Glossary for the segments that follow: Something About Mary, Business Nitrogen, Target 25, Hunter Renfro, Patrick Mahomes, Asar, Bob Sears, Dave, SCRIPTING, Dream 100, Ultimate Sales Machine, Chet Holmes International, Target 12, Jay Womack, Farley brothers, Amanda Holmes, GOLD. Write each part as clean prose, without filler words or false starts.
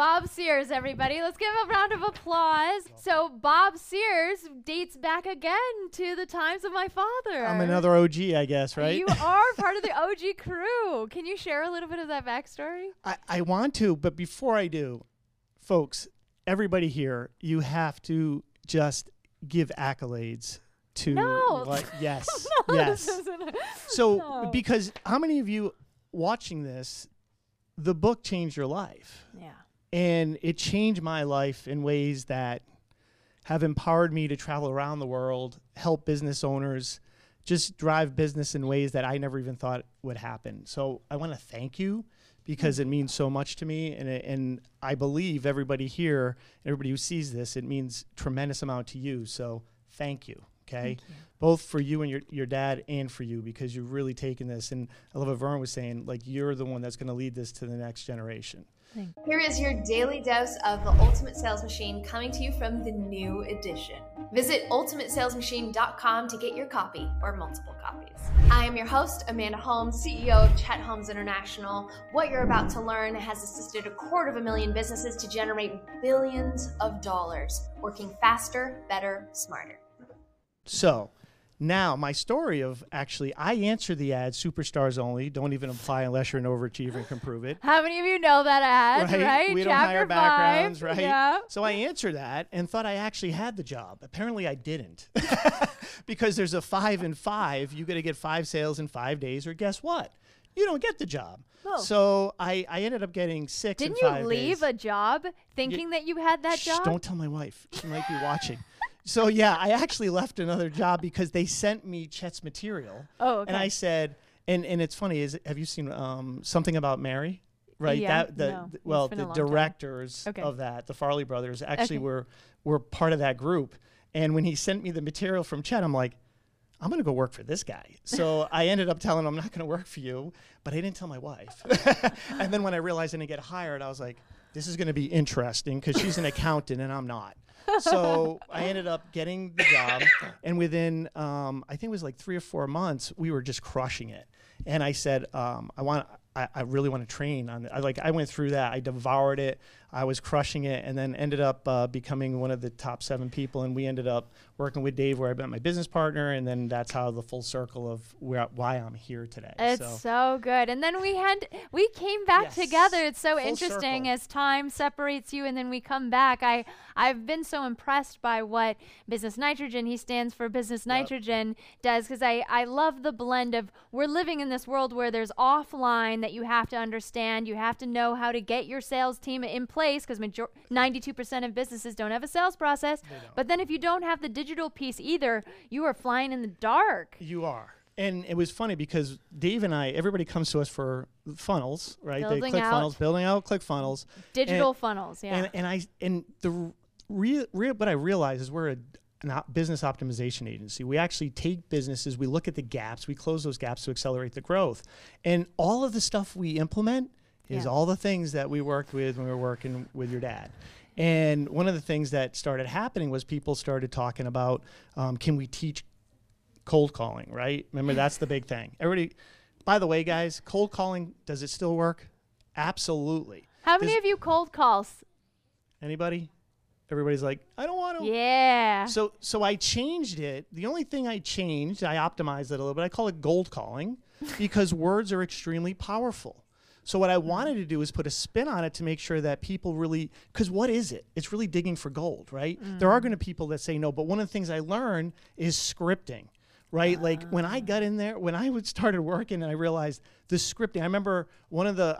Bob Sears, everybody. Let's give a round of applause. So Bob Sears dates back again to the times of my father. I'm another OG, I guess, right? You are part of the OG crew. Can you share a little bit of that backstory? I want to, but before I do, folks, everybody here, you have to just give accolades to yes, no, yes. So because how many of you watching this, the book changed your life? Yeah. And it changed my life in ways that have empowered me to travel around the world, help business owners, just drive business in ways that I never even thought would happen. So I want to thank you because it means so much to me. And I believe everybody here, everybody who sees this, it means tremendous amount to you. So thank you. Okay. Both for you and your dad and for you, because you've really taken this. And I love what Vern was saying, like, you're the one that's going to lead this to the next generation. Thanks. Here is your daily dose of the Ultimate Sales Machine coming to you from the new edition. Visit ultimatesalesmachine.com to get your copy or multiple copies. I am your host, Amanda Holmes, CEO of Chet Holmes International. What you're about to learn has assisted 250,000 businesses to generate billions of dollars, working faster, better, smarter. So now my story of actually, I answer the ad, superstars only, don't even apply unless you're an overachiever and can prove it. How many of you know that ad, right? We don't hire backgrounds, right? Yeah. So I answered that and thought I actually had the job. Apparently I didn't because there's a 5 and 5, you got to get 5 sales in 5 days or guess what? You don't get the job. Oh. So I ended up getting 6 in 5 days. Didn't you leave a job thinking that you had that job? Don't tell my wife. She might be watching. So yeah, I actually left another job because they sent me Chet's material. Oh, okay. And I said, and it's funny, is have you seen Something About Mary? Right? Yeah, that well, the directors of that, the Farley brothers, actually were part of that group. And when he sent me the material from Chet, I'm like, I'm going to go work for this guy. So I ended up telling him, I'm not going to work for you, but I didn't tell my wife. And then when I realized I didn't get hired, I was like, this is going to be interesting because she's an accountant and I'm not. So I ended up getting the job, and within, I think it was like 3 or 4 months, we were just crushing it. And I said, I really want to train on it. I went through that. I devoured it. I was crushing it, and then ended up becoming one of the top 7 people. And we ended up working with Dave, where I met my business partner. And then that's how the full circle of why I'm here today. It's so good. And then we came back together. It's so interesting as time separates you, and then we come back. I've been so impressed by what Business Nitrogen, he stands for Business Nitrogen, does, because I love the blend of we're living in this world where there's offline that you have to understand. You have to know how to get your sales team in place, because 92% of businesses don't have a sales process. But then if you don't have the digital piece either, you are flying in the dark. You are. And it was funny because Dave and I, everybody comes to us for funnels, right? Building they click out. Funnels, building out, click funnels. Digital funnels, yeah. What I realized is we're a business optimization agency. We actually take businesses, we look at the gaps, we close those gaps to accelerate the growth. And all of the stuff we implement is all the things that we worked with when we were working with your dad. And one of the things that started happening was people started talking about, can we teach cold calling, right? Remember, that's the big thing. Everybody, by the way, guys, cold calling, does it still work? Absolutely. How many of you cold calls? Anybody? Everybody's like, I don't want to. Yeah. So I changed it. The only thing I changed, I optimized it a little bit. I call it gold calling because words are extremely powerful. So what I wanted to do is put a spin on it to make sure that people really, because what is it? It's really digging for gold, right? There are going to be people that say no, but one of the things I learned is scripting, right? Like when I got in there, when I started working and I realized the scripting, I remember one of the,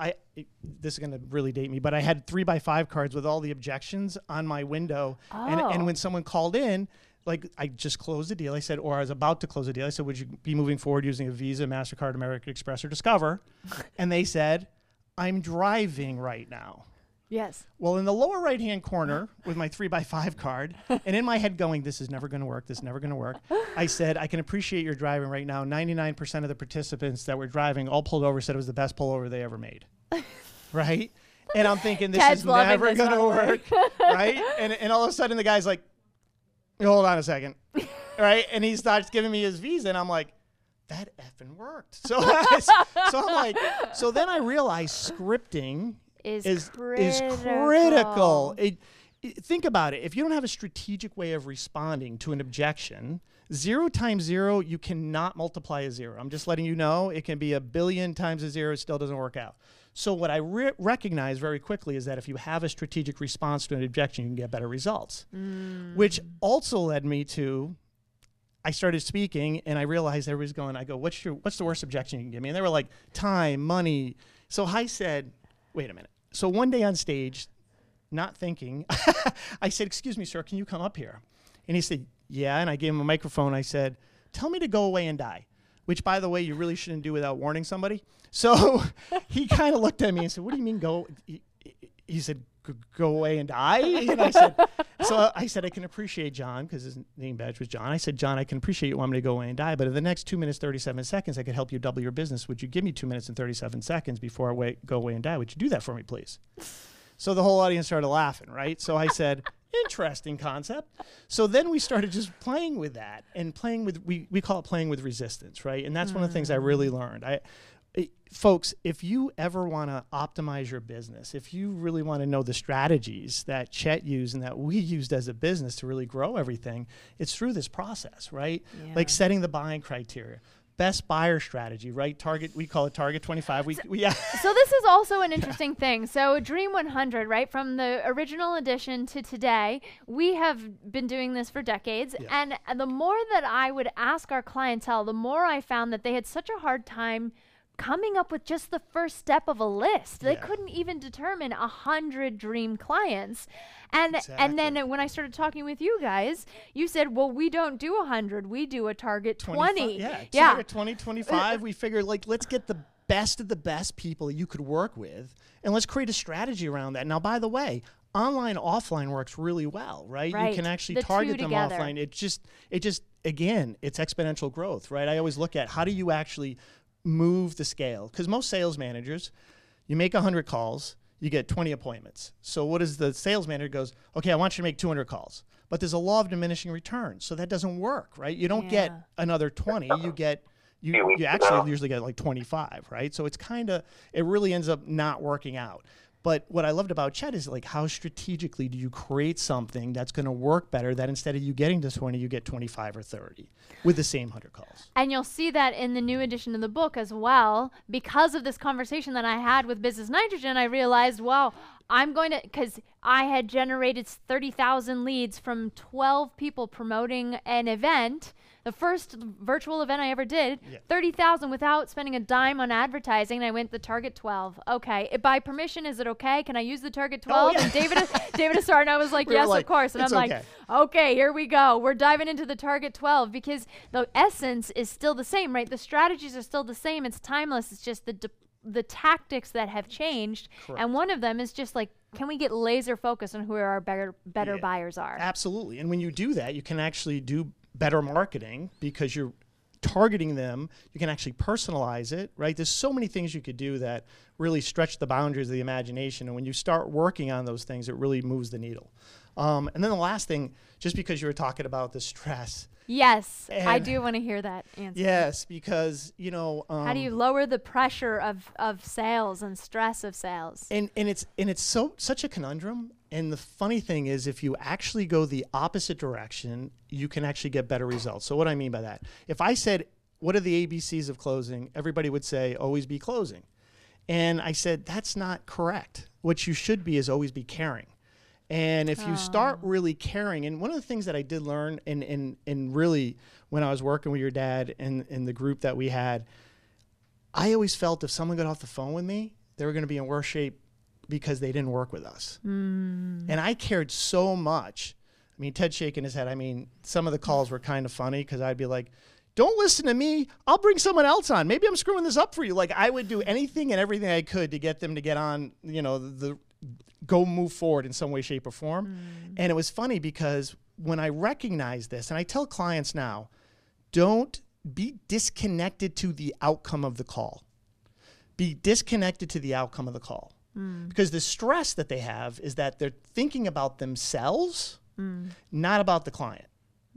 this is going to really date me, but I had 3x5 cards with all the objections on my window. Oh. And when someone called in, like I just closed a deal, I said, or I was about to close a deal, I said, would you be moving forward using a Visa, MasterCard, American Express, or Discover? And they said, I'm driving right now. Yes. Well, in the lower right-hand corner with my 3x5 card, and in my head going, this is never going to work, this is never going to work, I said, I can appreciate your driving right now. 99% of the participants that were driving all pulled over said it was the best pullover they ever made. Right? And I'm thinking, this is never going to work. Right? And all of a sudden, the guy's like, hold on a second, right? And he starts giving me his Visa, and I'm like, that effing worked. So I'm like, so then I realized scripting is critical. Think about it. If you don't have a strategic way of responding to an objection, 0 times 0, you cannot multiply a zero. I'm just letting you know, it can be 1,000,000,000 times a zero, it still doesn't work out. So what I recognize very quickly is that if you have a strategic response to an objection, you can get better results. Mm. Which also led me to, I started speaking and I realized everybody's going, I go, what's the worst objection you can give me? And they were like, time, money. So I said, wait a minute. So one day on stage, not thinking, I said, excuse me, sir, can you come up here? And he said, yeah, and I gave him a microphone. I said, tell me to go away and die, which, by the way, you really shouldn't do without warning somebody. So he kind of looked at me and said, what do you mean go? He said, go away and die? And I said, so I said, I can appreciate John, because his name badge was John. I said, John, I can appreciate you want me to go away and die, but in the next 2 minutes, 37 seconds, I could help you double your business. Would you give me 2 minutes and 37 seconds before I go away and die? Would you do that for me, please? So the whole audience started laughing, right? So I said, interesting concept. So then we started just playing with that and playing with, we call it playing with resistance, right? And that's one of the things I really learned. Folks, if you ever want to optimize your business, if you really want to know the strategies that Chet used and that we used as a business to really grow everything, it's through this process, right? Yeah. Like setting the buying criteria. Best buyer strategy, right? Target, we call it Target 25. So this is also an interesting thing. So Dream 100, right? From the original edition to today, we have been doing this for decades. Yeah. And the more that I would ask our clientele, the more I found that they had such a hard time coming up with just the first step of a list. They couldn't even determine 100 dream clients. And and then when I started talking with you guys, you said, well, we don't do 100, we do a Target 20. Yeah. Target 20, 25, we figured, like, let's get the best of the best people you could work with, and let's create a strategy around that. Now, by the way, online, offline works really well, right? You can actually target them offline. It just, again, it's exponential growth, right? I always look at how do you actually move the scale, because most sales managers, you make 100 calls, you get 20 appointments. So what is the sales manager goes, okay, I want you to make 200 calls, but there's a law of diminishing returns, so that doesn't work, right? You don't get another 20, you get you actually usually get like 25, right? So it's kind of, it really ends up not working out. But what I loved about Chet is, like, how strategically do you create something that's going to work better, that instead of you getting to 20, you get 25 or 30 with the same 100 calls. And you'll see that in the new edition of the book as well. Because of this conversation that I had with Business Nitrogen, I realized, wow, I'm going to, because I had generated 30,000 leads from 12 people promoting an event. The first virtual event I ever did, 30,000 without spending a dime on advertising, and I went the Target 12. Okay, by permission, is it okay? Can I use the Target 12? Oh, yeah. And David Asar and I was like, yes, of course. And I'm like, okay, here we go. We're diving into the Target 12, because the essence is still the same, right? The strategies are still the same. It's timeless. It's just the tactics that have changed. Correct. And one of them is just like, can we get laser focused on who our better buyers are? Absolutely. And when you do that, you can actually do better marketing, because you're targeting them. You can actually personalize it, right? There's so many things you could do that really stretch the boundaries of the imagination. And when you start working on those things, it really moves the needle. And then the last thing, just because you were talking about the stress. Yes, and I do want to hear that answer. Yes, because, you know, how do you lower the pressure of sales and stress of sales? And it's such a conundrum. And the funny thing is, if you actually go the opposite direction, you can actually get better results. So what I mean by that, if I said, what are the ABCs of closing? Everybody would say, always be closing. And I said, that's not correct. What you should be is always be caring. And if you start really caring, and one of the things that I did learn, and really when I was working with your dad and in the group that we had, I always felt if someone got off the phone with me, they were going to be in worse shape because they didn't work with us. Mm. And I cared so much. I mean, Ted's shaking his head. I mean, some of the calls were kind of funny, because I'd be like, don't listen to me, I'll bring someone else on. Maybe I'm screwing this up for you. Like, I would do anything and everything I could to get them to get on, you know, go move forward in some way, shape, or form. Mm. And it was funny, because when I recognized this, and I tell clients now, don't be disconnected to the outcome of the call. Be disconnected to the outcome of the call. Mm. Because the stress that they have is that they're thinking about themselves, not about the client.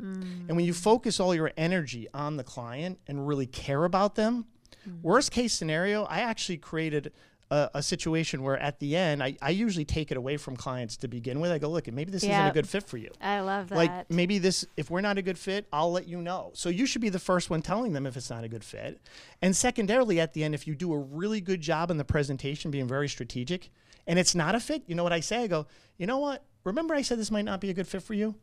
Mm. And when you focus all your energy on the client and really care about them, worst case scenario, I actually created a situation where at the end, I usually take it away from clients to begin with. I go, look, maybe this isn't a good fit for you. I love that. Like maybe this, if we're not a good fit, I'll let you know. So you should be the first one telling them if it's not a good fit. And secondarily, at the end, if you do a really good job in the presentation, being very strategic, and it's not a fit, you know what I say? I go, you know what? Remember I said this might not be a good fit for you?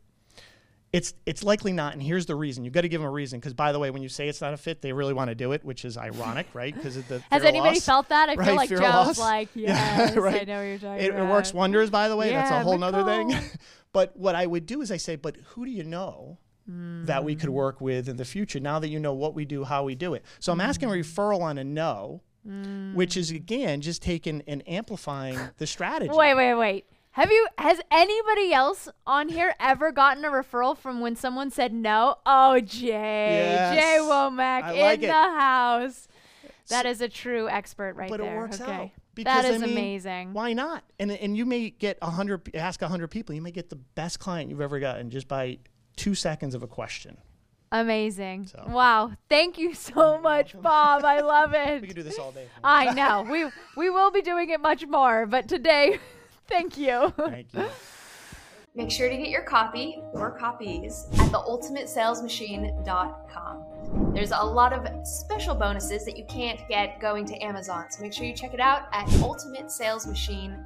It's likely not, and here's the reason. You've got to give them a reason, because by the way, when you say it's not a fit, they really want to do it, which is ironic, right? Because of the fear Has anybody loss, felt that? I right? feel like Joe's like, yes, yeah, right? I know what you're talking about. It works wonders, by the way. Yeah, that's a whole nother thing. But what I would do is I say, but who do you know that we could work with in the future now that you know what we do, how we do it? So I'm asking a referral on a no, which is, again, just taking and amplifying the strategy. Wait. Has anybody else on here ever gotten a referral from when someone said no? Oh, Jay Womack in the house. That is a true expert right there. But it works out. Because, that is amazing. Why not? And you may get 100, ask 100 people, you may get the best client you've ever gotten just by 2 seconds of a question. Amazing. So. Wow. Thank you so much, Bob. I love it. We could do this all day. I know. We will be doing it much more, but today... Thank you. Thank you. Make sure to get your copy or copies at theultimatesalesmachine.com. There's a lot of special bonuses that you can't get going to Amazon, so make sure you check it out at ultimatesalesmachine.com.